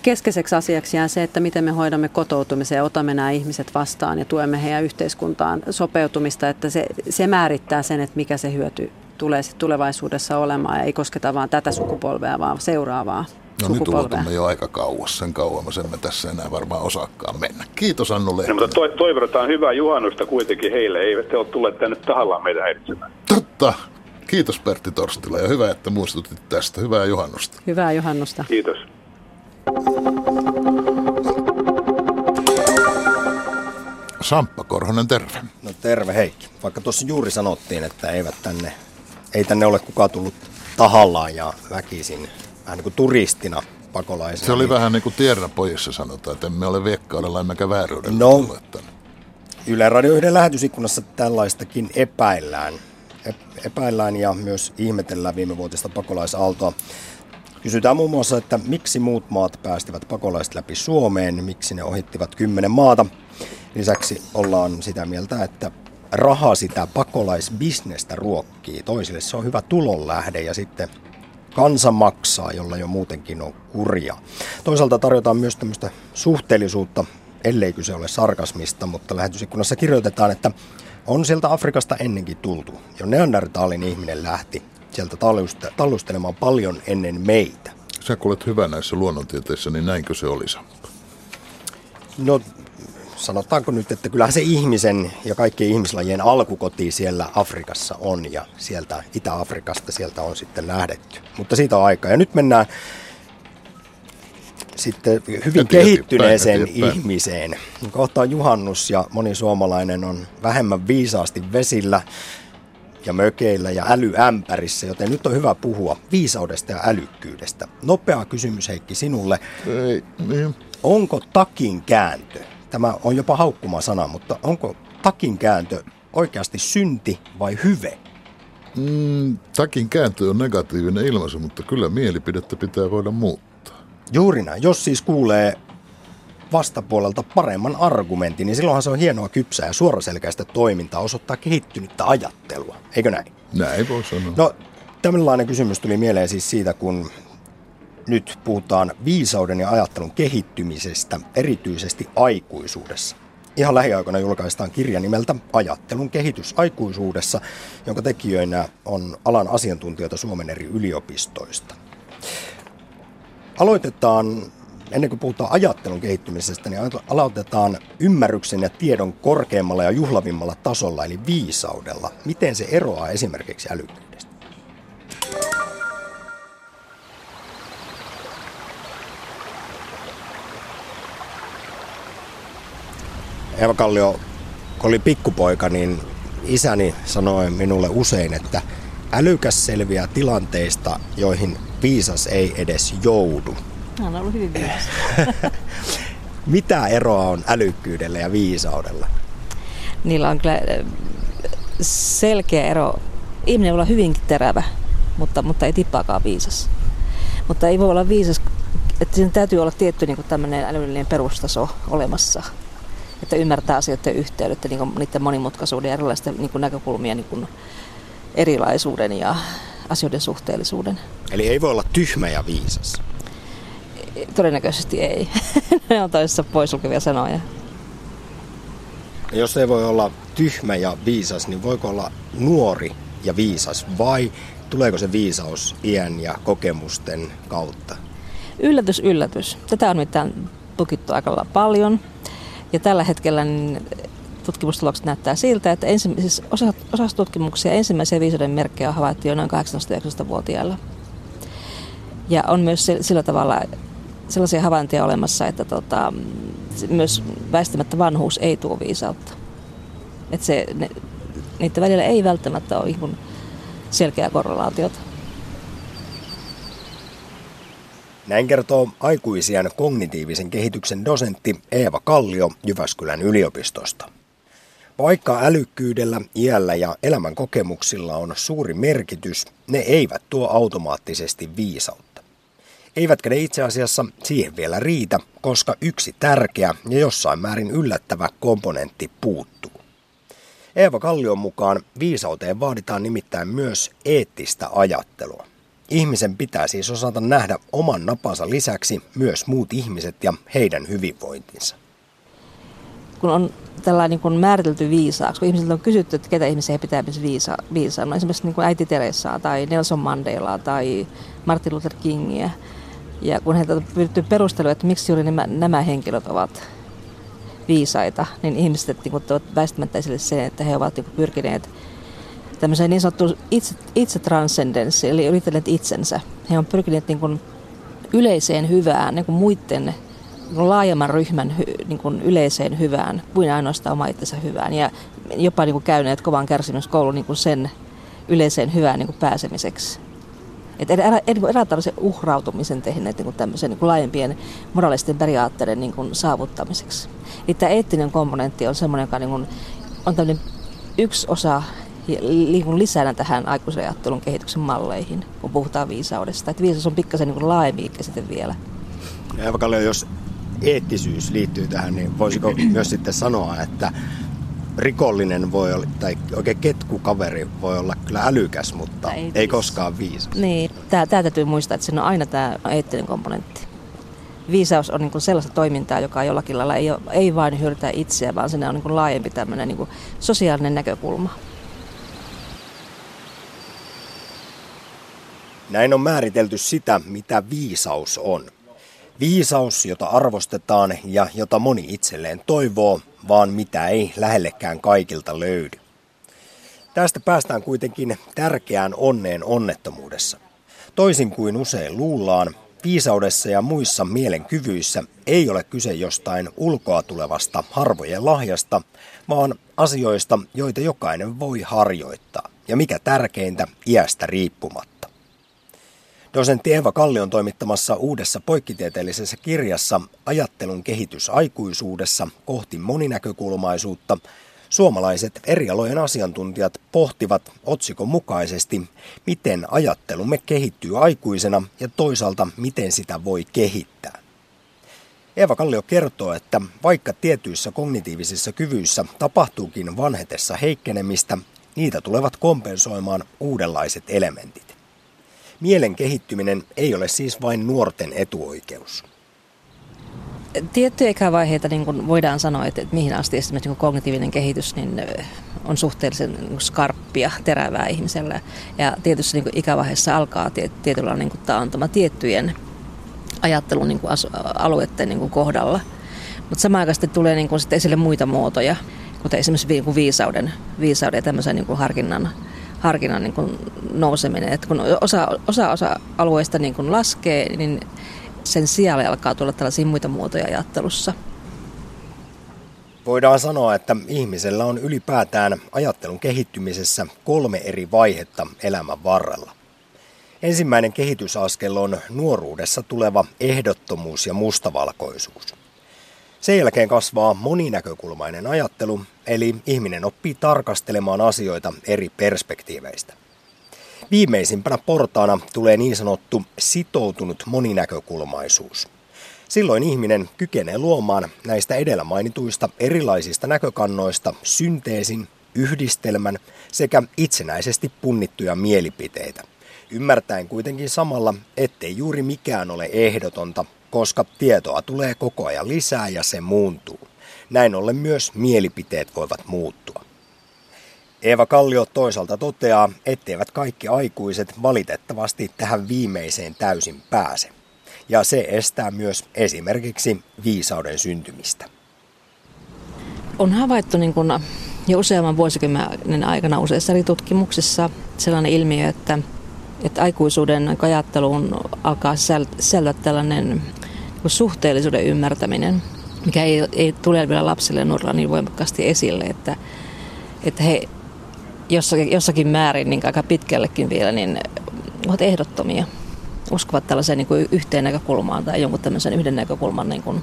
keskeiseksi asiaksi jää se, että miten me hoidamme kotoutumisen ja otamme nämä ihmiset vastaan ja tuemme heidän yhteiskuntaan sopeutumista, että se määrittää sen, että mikä se hyöty tulee sitten tulevaisuudessa olemaan ja ei kosketa vaan tätä sukupolvea, vaan seuraavaa. No nyt ulotamme jo aika kauas, sen kauemmas emme tässä enää varmaan osaakaan mennä. Kiitos Annu Lehtinen. No, mutta toivotaan hyvää juhannusta kuitenkin heille, eivät he ole tulleet tänne tahallaan meidän häiritsemään. Totta. Kiitos Pertti Torstila ja hyvä, että muistutit tästä. Hyvää juhannusta. Hyvää juhannusta. Kiitos. Samppa Korhonen, terve. No terve, Heikki. Vaikka tuossa juuri sanottiin, että ei tänne ole kukaan tullut tahallaan ja väkisin. Vähän niin kuin turistina pakolaisena. Se oli niin vähän niin kuin tiedänpojissa sanotaan, että emme ole viekkaudella emmekä vääryydellä. No, Yle Radio 1 lähetysikkunassa tällaistakin epäillään ja myös ihmetellään viimevuotista pakolaisaaltoa. Kysytään muun muassa, että miksi muut maat päästivät pakolaiset läpi Suomeen, miksi ne ohittivat 10 maata. Lisäksi ollaan sitä mieltä, että raha sitä pakolaisbisnestä ruokkii. Toisille se on hyvä tulonlähde ja sitten kansa maksaa, jolla jo muutenkin on kurja. Toisaalta tarjotaan myös tämmöistä suhteellisuutta, ellei kyse ole sarkasmista, mutta lähetysikkunassa kirjoitetaan, että on sieltä Afrikasta ennenkin tultu. Jo Neandertalin ihminen lähti sieltä tallustelemaan paljon ennen meitä. Sä kun olet hyvä näissä luonnontieteissä, niin näinkö se oli, Samppa? No sanotaanko nyt, että kyllähän se ihmisen ja kaikkien ihmislajien alkukoti siellä Afrikassa on ja sieltä Itä-Afrikasta sieltä on sitten lähdetty. Mutta siitä on aikaa. Ja nyt mennään sitten hyvin kehittyneeseen ihmiseen. Kohta on juhannus ja moni suomalainen on vähemmän viisaasti vesillä ja mökeillä ja älyämpärissä, joten nyt on hyvä puhua viisaudesta ja älykkyydestä. Nopea kysymys Heikki sinulle. Onko takin kääntö? Tämä on jopa haukkuma sana, mutta onko takin kääntö oikeasti synti vai hyve? Takin kääntö on negatiivinen ilmaisu, mutta kyllä mielipidettä pitää voida muuttaa. Juuri näin. Jos siis kuulee vastapuolelta paremman argumentin, niin silloinhan se on hienoa kypsää ja suoraselkäistä toimintaa osoittaa kehittynyttä ajattelua. Eikö näin? Näin voi sanoa. No, tällainen kysymys tuli mieleen siis siitä, kun nyt puhutaan viisauden ja ajattelun kehittymisestä, erityisesti aikuisuudessa. Ihan lähiaikoina julkaistaan kirja nimeltä Ajattelun kehitys aikuisuudessa, jonka tekijöinä on alan asiantuntijoita Suomen eri yliopistoista. Aloitetaan, ennen kuin puhutaan ajattelun kehittymisestä, niin aloitetaan ymmärryksen ja tiedon korkeammalla ja juhlavimmalla tasolla, eli viisaudella. Miten se eroaa esimerkiksi älykkyydestä? Eeva Kallio, kun oli pikkupoika, niin isäni sanoi minulle usein, että älykäs selviää tilanteista, joihin viisas ei edes joudu. Hän on ollut hyvin viisas. Mitä eroa on älykkyydellä ja viisaudella? Niillä on kyllä selkeä ero. Ihminen voi olla hyvinkin terävä, mutta ei tippaakaan viisas. Mutta ei voi olla viisas, että siinä täytyy olla tietty niin kuin tämmöinen älyllinen perustaso olemassa. Että ymmärtää asioiden yhteydet, niin niiden monimutkaisuuden ja erilaisten niin näkökulmien niin erilaisuuden ja asioiden suhteellisuuden. Eli ei voi olla tyhmä ja viisas? Todennäköisesti ei. Ne on toisessa poissulkevia sanoja. Jos ei voi olla tyhmä ja viisas, niin voiko olla nuori ja viisas vai tuleeko se viisaus iän ja kokemusten kautta? Yllätys, yllätys. Tätä on mitään tukittu aika paljon. Ja tällä hetkellä niin tutkimustulokset näyttää siltä, että siis osassa tutkimuksia ensimmäisiä viisauden merkkejä on havaittu jo noin 18-19-vuotiailla. Ja on myös sillä tavalla sellaisia havaintoja olemassa, että myös väistämättä vanhuus ei tuo viisautta. Että niiden välillä ei välttämättä ole ihan selkeää korrelaatiota. Näin kertoo aikuisiän kognitiivisen kehityksen dosentti Eeva Kallio Jyväskylän yliopistosta. Vaikka älykkyydellä, iällä ja elämän kokemuksilla on suuri merkitys, ne eivät tuo automaattisesti viisautta. Eivätkä ne itse asiassa siihen vielä riitä, koska yksi tärkeä ja jossain määrin yllättävä komponentti puuttuu. Eeva Kallion mukaan viisauteen vaaditaan nimittäin myös eettistä ajattelua. Ihmisen pitää siis osata nähdä oman napansa lisäksi myös muut ihmiset ja heidän hyvinvointinsa. Kun on tällainen niin määritelty viisaaksi, kun ihmisiltä on kysytty, että ketä ihmisiä pitää viisaana, esimerkiksi niin kuin äiti Teresaa tai Nelson Mandelaa tai Martin Luther Kingiä, ja kun heiltä on pyydetty perustelua, että miksi juuri nämä henkilöt ovat viisaita, niin ihmiset niin tuovat väistämättä esille sen, että he ovat niin pyrkineet tämmöiseen niin sanottuun itsetranscendenssiin, eli yrittäneet itsensä. He on pyrkineet niin kuin yleiseen hyvään, niin kuin muiden laajemman ryhmän niin kuin yleiseen hyvään kuin ainoastaan oma itsensä hyvään. Ja jopa niin kuin käyneet kovan kärsimyskoulun niin kuin sen yleiseen hyvään niin kuin pääsemiseksi. Että eräät tämmöisen uhrautumisen tehneet niin kuin tämmöisen niin kuin laajempien moraalisten periaatteiden niin kuin saavuttamiseksi. Eli tämä eettinen komponentti on semmoinen, joka niin kuin on tämmöinen yksi osa lisänä tähän aikuisajattelun kehityksen malleihin, kun puhutaan viisaudesta. Että viisaus on pikkasen niin laajemmin käsite vielä. Eeva Kallio, jos eettisyys liittyy tähän, niin voisiko myös sitten sanoa, että rikollinen voi olla, tai oikein ketkukaveri voi olla kyllä älykäs, mutta ei koskaan viisas. Niin, tämä täytyy muistaa, että siinä on aina tämä eettinen komponentti. Viisaus on niin kuin sellaista toimintaa, joka jollakin lailla ei vain hyödytä itseä, vaan siinä on niin kuin laajempi tämmöinen niin kuin sosiaalinen näkökulma. Näin on määritelty sitä, mitä viisaus on. Viisaus, jota arvostetaan ja jota moni itselleen toivoo, vaan mitä ei lähellekään kaikilta löydy. Tästä päästään kuitenkin tärkeään onneen onnettomuudessa. Toisin kuin usein luullaan, viisaudessa ja muissa mielenkyvyissä ei ole kyse jostain ulkoa tulevasta harvojen lahjasta, vaan asioista, joita jokainen voi harjoittaa, ja mikä tärkeintä, iästä riippumatta. Dosentti Eeva Kallion toimittamassa uudessa poikkitieteellisessä kirjassa Ajattelun kehitys aikuisuudessa kohti moninäkökulmaisuutta suomalaiset eri alojen asiantuntijat pohtivat otsikon mukaisesti, miten ajattelumme kehittyy aikuisena ja toisaalta miten sitä voi kehittää. Eeva Kallio kertoo, että vaikka tietyissä kognitiivisissa kyvyissä tapahtuukin vanhetessa heikkenemistä, niitä tulevat kompensoimaan uudenlaiset elementit. Mielen kehittyminen ei ole siis vain nuorten etuoikeus. Tiettyjä ikävaiheita niin voidaan sanoa, että mihin asti esimerkiksi niin kognitiivinen kehitys niin on suhteellisen niin skarppia, terävää ihmisellä. Ja tietyssä niin ikävaiheessa alkaa tietynlainen niin taantuma tiettyjen ajattelun niin alueiden niin kohdalla. Mutta samaan aikaan tulee niin sitten esille muita muotoja, kuten esimerkiksi niin viisauden ja tämmöisen niin harkinnan niin kuin nouseminen. Että kun osa alueista niin kuin laskee, niin sen sijalle alkaa tulla tällaisia muita muotoja ajattelussa. Voidaan sanoa, että ihmisellä on ylipäätään ajattelun kehittymisessä 3 eri vaihetta elämän varrella. Ensimmäinen kehitysaskel on nuoruudessa tuleva ehdottomuus ja mustavalkoisuus. Sen jälkeen kasvaa moninäkökulmainen ajattelu, eli ihminen oppii tarkastelemaan asioita eri perspektiiveistä. Viimeisimpänä portaana tulee niin sanottu sitoutunut moninäkökulmaisuus. Silloin ihminen kykenee luomaan näistä edellä mainituista erilaisista näkökannoista synteesin, yhdistelmän sekä itsenäisesti punnittuja mielipiteitä. Ymmärtäen kuitenkin samalla, ettei juuri mikään ole ehdotonta, koska tietoa tulee koko ajan lisää ja se muuntuu. Näin ollen myös mielipiteet voivat muuttua. Eeva Kallio toisaalta toteaa, etteivät kaikki aikuiset valitettavasti tähän viimeiseen täysin pääse. Ja se estää myös esimerkiksi viisauden syntymistä. On havaittu niin kuin jo useamman vuosikymmenen aikana useissa eri tutkimuksissa sellainen ilmiö, että aikuisuuden ajatteluun alkaa sisältyä tällainen suhteellisuuden ymmärtäminen. mikä ei tule vielä lapsille ja nuorilla niin voimakkaasti esille, että he jossakin määrin niin aika pitkällekin vielä niin ovat ehdottomia. Uskovat tällaiseen niin yhteen näkökulmaan tai jonkun tämmöisen yhden näkökulman niin kuin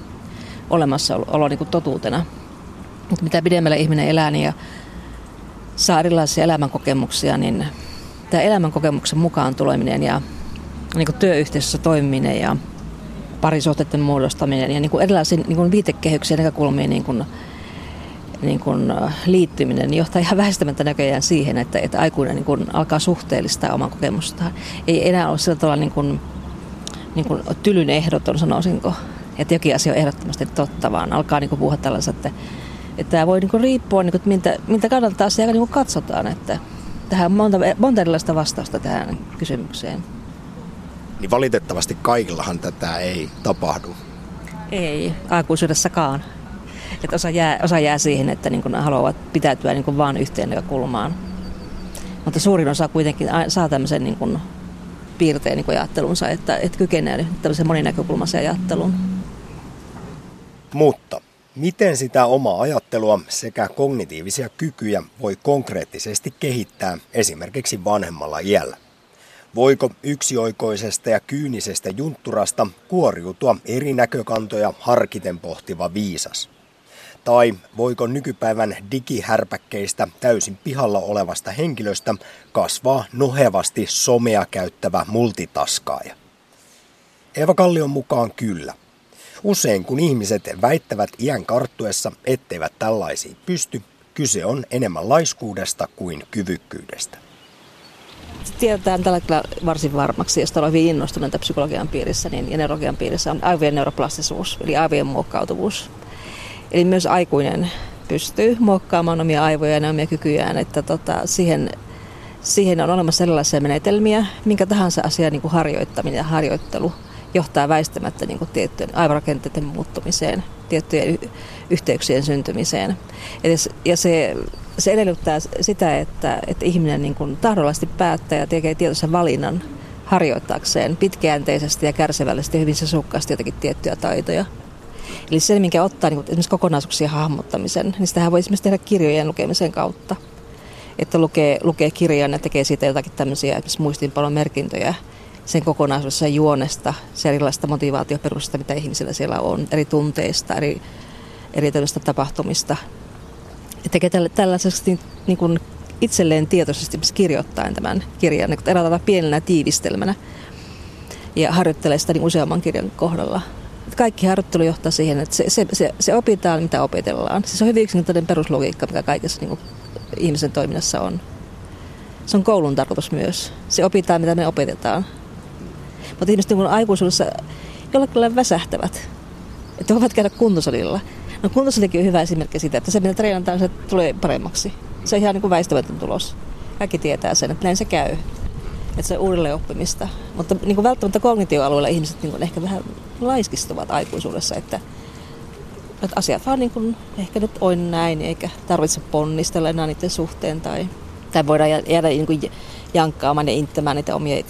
olemassaolo niin kuin totuutena. Mutta mitä pidemmälle ihminen elää niin ja saa erilaisia elämänkokemuksia, niin tämä elämänkokemuksen mukaan tuleminen ja niin kuin työyhteisössä toimiminen ja parisuhteiden muodostaminen ja niin kuin erilaisiin niin kuin viitekehyksiin ja näkökulmiin niin kuin liittyminen niin johtaa ihan väistämättä näköjään siihen, että aikuinen niin kuin alkaa suhteellistaa oman kokemustaan. Ei enää ole sillä tavalla niin kuin tylyn ehdoton, sanoisinko, että jokin asia on ehdottomasti totta, vaan alkaa niin kuin puhua tällaisesta, että tämä voi niin kuin riippua, niin kuin, miltä kannalta asiaa niin kuin katsotaan. Että tähän on monta erilaista vastausta tähän kysymykseen. Niin valitettavasti kaikillahan tätä ei tapahdu. Ei, aikuisuudessakaan. Että osa jää siihen, että niin kun haluavat pitäytyä niin kun vaan yhteen näkökulmaan. Mutta suurin osa kuitenkin saa tämmöisen niin kun piirteen niin kun ajattelunsa, että kykenee tämmöisen moninäkökulmaisen ajatteluun. Mutta miten sitä omaa ajattelua sekä kognitiivisia kykyjä voi konkreettisesti kehittää esimerkiksi vanhemmalla iällä? Voiko yksioikoisesta ja kyynisestä juntturasta kuoriutua eri näkökantoja harkiten pohtiva viisas? Tai voiko nykypäivän digihärpäkkeistä täysin pihalla olevasta henkilöstä kasvaa nohevasti somea käyttävä multitaskaaja? Eeva Kallion mukaan kyllä. Usein kun ihmiset väittävät iän karttuessa, etteivät tällaisiin pysty, kyse on enemmän laiskuudesta kuin kyvykkyydestä. Tiedetään tällä hetkellä varsin varmaksi, josta ollaan hyvin innostuneita psykologian piirissä niin, ja neurologian piirissä on aivojen neuroplastisuus, eli aivojen muokkautuvuus. Eli myös aikuinen pystyy muokkaamaan omia aivojaan ja omia kykyjään, että siihen on olemassa sellaisia menetelmiä, minkä tahansa asian niin kuin harjoittaminen ja harjoittelu johtaa väistämättä niin kuin tiettyjen aivorakenteiden muuttumiseen, tiettyjen yhteyksien syntymiseen. Ja se edellyttää sitä, että ihminen niin kuin tahdollisesti päättää ja tekee tietoisen valinnan harjoittaakseen pitkäjänteisesti ja kärsivällisesti ja hyvin sisukkaasti jotakin tiettyjä taitoja. Eli se, minkä ottaa niin esimerkiksi kokonaisuuksien hahmottamisen, niin sitähän voi esimerkiksi tehdä kirjojen lukemisen kautta. Että lukee kirjan ja tekee siitä jotakin tämmöisiä esimerkiksi muistiinpanomerkintöjä sen kokonaisuudessa juonesta, sen erilaisista motivaatioperustasta, mitä ihmisillä siellä on, eri tunteista, eri tämmöistä tapahtumista. Ja tekee tällaisesti niin kuin itselleen tietoisesti kirjoittaen tämän kirjan, niin eräällä tavalla pienenä tiivistelmänä ja harjoittelee sitä niin useamman kirjan kohdalla. Kaikki harjoittelu johtaa siihen, että se opitaan, mitä opitellaan. Se on hyvin yksinkertainen peruslogiikka, mikä kaikessa niin kuin ihmisen toiminnassa on. Se on koulun tarkoitus myös. Se opitaan, mitä me opetetaan. Mutta ihmiset niin kuin aikuisuudessa jollakin väsähtävät, että voivat käydä kuntosalilla. No kuntosalikin on hyvä esimerkki siitä, että se mitä treenataan, se tulee paremmaksi. Se on ihan niin kuin väistämätön tulos. Kaikki tietää sen, että näin se käy. Että se on uudelleen oppimista. Mutta niin kuin välttämättä kognitioalueella ihmiset niin kuin ehkä vähän laiskistuvat aikuisuudessa, että asiat vaan niin kuin ehkä nyt on näin, eikä tarvitse ponnistella enää niiden suhteen. Tai voidaan jäädä niin kuin jankkaamaan ja inttämään niitä omia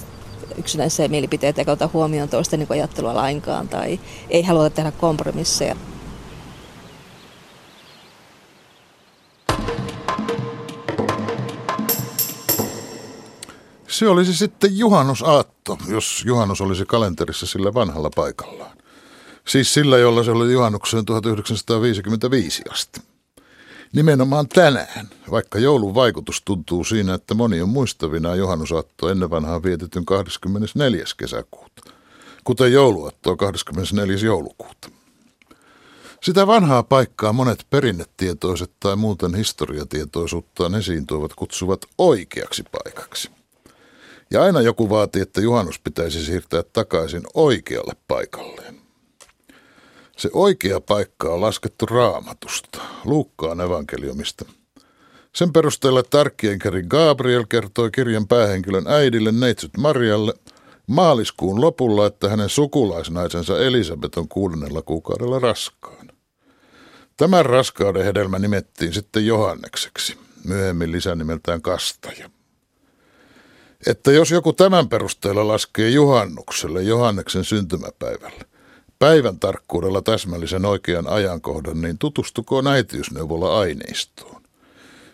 yksinäisiä mielipiteitä, eikä ota huomioon toisten niin kuin ajattelua lainkaan, tai ei haluta tehdä kompromisseja. Se olisi sitten juhannusaatto, jos juhannus olisi kalenterissa sillä vanhalla paikallaan. Siis sillä, jolla se oli juhannukseen 1955 asti. Nimenomaan tänään, vaikka joulun vaikutus tuntuu siinä, että moni on muistavina juhannusaattoa ennen vanhaa vietetyn 24. kesäkuuta, kuten jouluaattoa 24. joulukuuta. Sitä vanhaa paikkaa monet perinnetietoiset tai muuten historiatietoisuuttaan esiin tuovat kutsuvat oikeaksi paikaksi. Ja aina joku vaatii, että juhannus pitäisi siirtää takaisin oikealle paikalleen. Se oikea paikka on laskettu Raamatusta, Luukkaan evankeliumista. Sen perusteella tärkkienkeri Gabriel kertoi kirjan päähenkilön äidille neitsyt Marialle maaliskuun lopulla, että hänen sukulaisnaisensa Elisabet on 6. kuukaudella raskaana. Tämän raskauden hedelmä nimettiin sitten Johannekseksi, myöhemmin lisänimeltään Kastaja. Että jos joku tämän perusteella laskee juhannukselle, Johanneksen syntymäpäivälle, päivän tarkkuudella täsmällisen oikean ajankohdan, niin tutustukoon äitiysneuvola-aineistoon.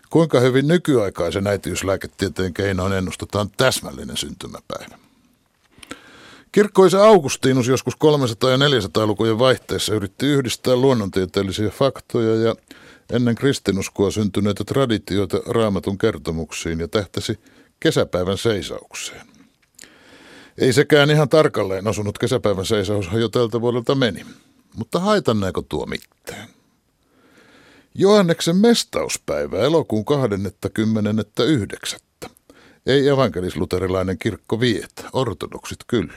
Kuinka hyvin nykyaikaisen äitiyslääketieteen keinoin ennustetaan täsmällinen syntymäpäivä? Kirkko Isä Augustinus joskus 300- ja 400-lukujen vaihteessa yritti yhdistää luonnontieteellisiä faktoja ja ennen kristinuskoa syntyneitä traditioita Raamatun kertomuksiin ja tähtäsi kesäpäivän seisaukseen. Ei sekään ihan tarkalleen osunut kesäpäivän seisaushan jo tältä vuodelta meni, mutta haitanneeko tuo mitään? Johanneksen mestauspäivä elokuun 29. Ei evankelis-luterilainen kirkko vietä, ortodoksit kyllä.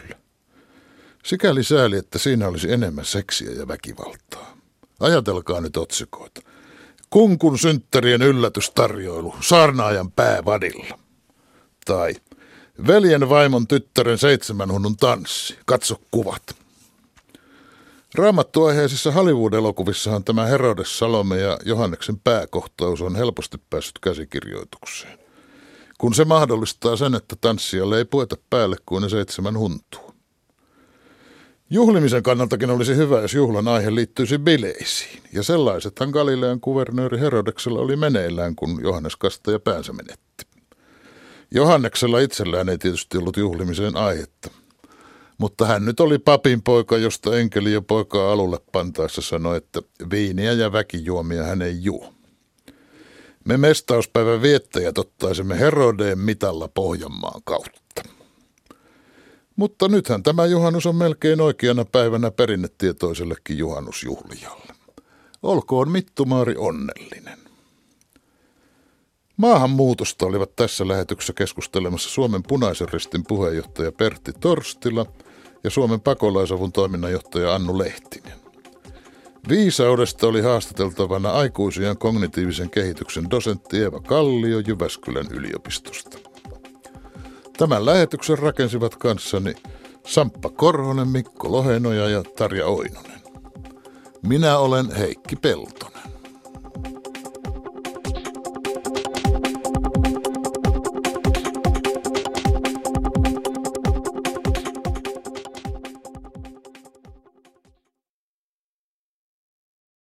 Sikäli sääli, että siinä olisi enemmän seksiä ja väkivaltaa. Ajatelkaa nyt otsikoita. Kunkun synttärien yllätystarjoilu saarnaajan päävadilla. Tai veljen vaimon tyttären 7 hunnun tanssi. Katso kuvat. Raamattuaiheisissa Hollywood-elokuvissahan tämä Herodes, Salome ja Johanneksen pääkohtaus on helposti päässyt käsikirjoitukseen. Kun se mahdollistaa sen, että tanssijalle ei pueta päälle kuin ne 7 huntua. Juhlimisen kannaltakin olisi hyvä, jos juhlan aihe liittyisi bileisiin. Ja sellaisethan Galilean kuvernööri Herodeksella oli meneillään, kun Johannes kastaja päänsä menetti. Johanneksella itsellään ei tietysti ollut juhlimiseen aihetta. Mutta hän nyt oli papin poika, josta enkeli jo poikaa alulle pantaessa sanoi, että viiniä ja väkijuomia hän ei juo. Me mestauspäivän viettäjät ottaisimme Herodeen mitalla Pohjanmaan kautta. Mutta nythän tämä juhannus on melkein oikeana päivänä perinnetietoisellekin juhannusjuhlijalle. Olkoon Mittumaari onnellinen. Maahanmuutosta olivat tässä lähetyksessä keskustelemassa Suomen Punaisen Ristin puheenjohtaja Pertti Torstila ja Suomen Pakolaisavun toiminnanjohtaja Annu Lehtinen. Viisaudesta oli haastateltavana aikuisiän kognitiivisen kehityksen dosentti Eeva Kallio Jyväskylän yliopistosta. Tämän lähetyksen rakensivat kanssani Samppa Korhonen, Mikko Lohenoja ja Tarja Oinonen. Minä olen Heikki Peltonen.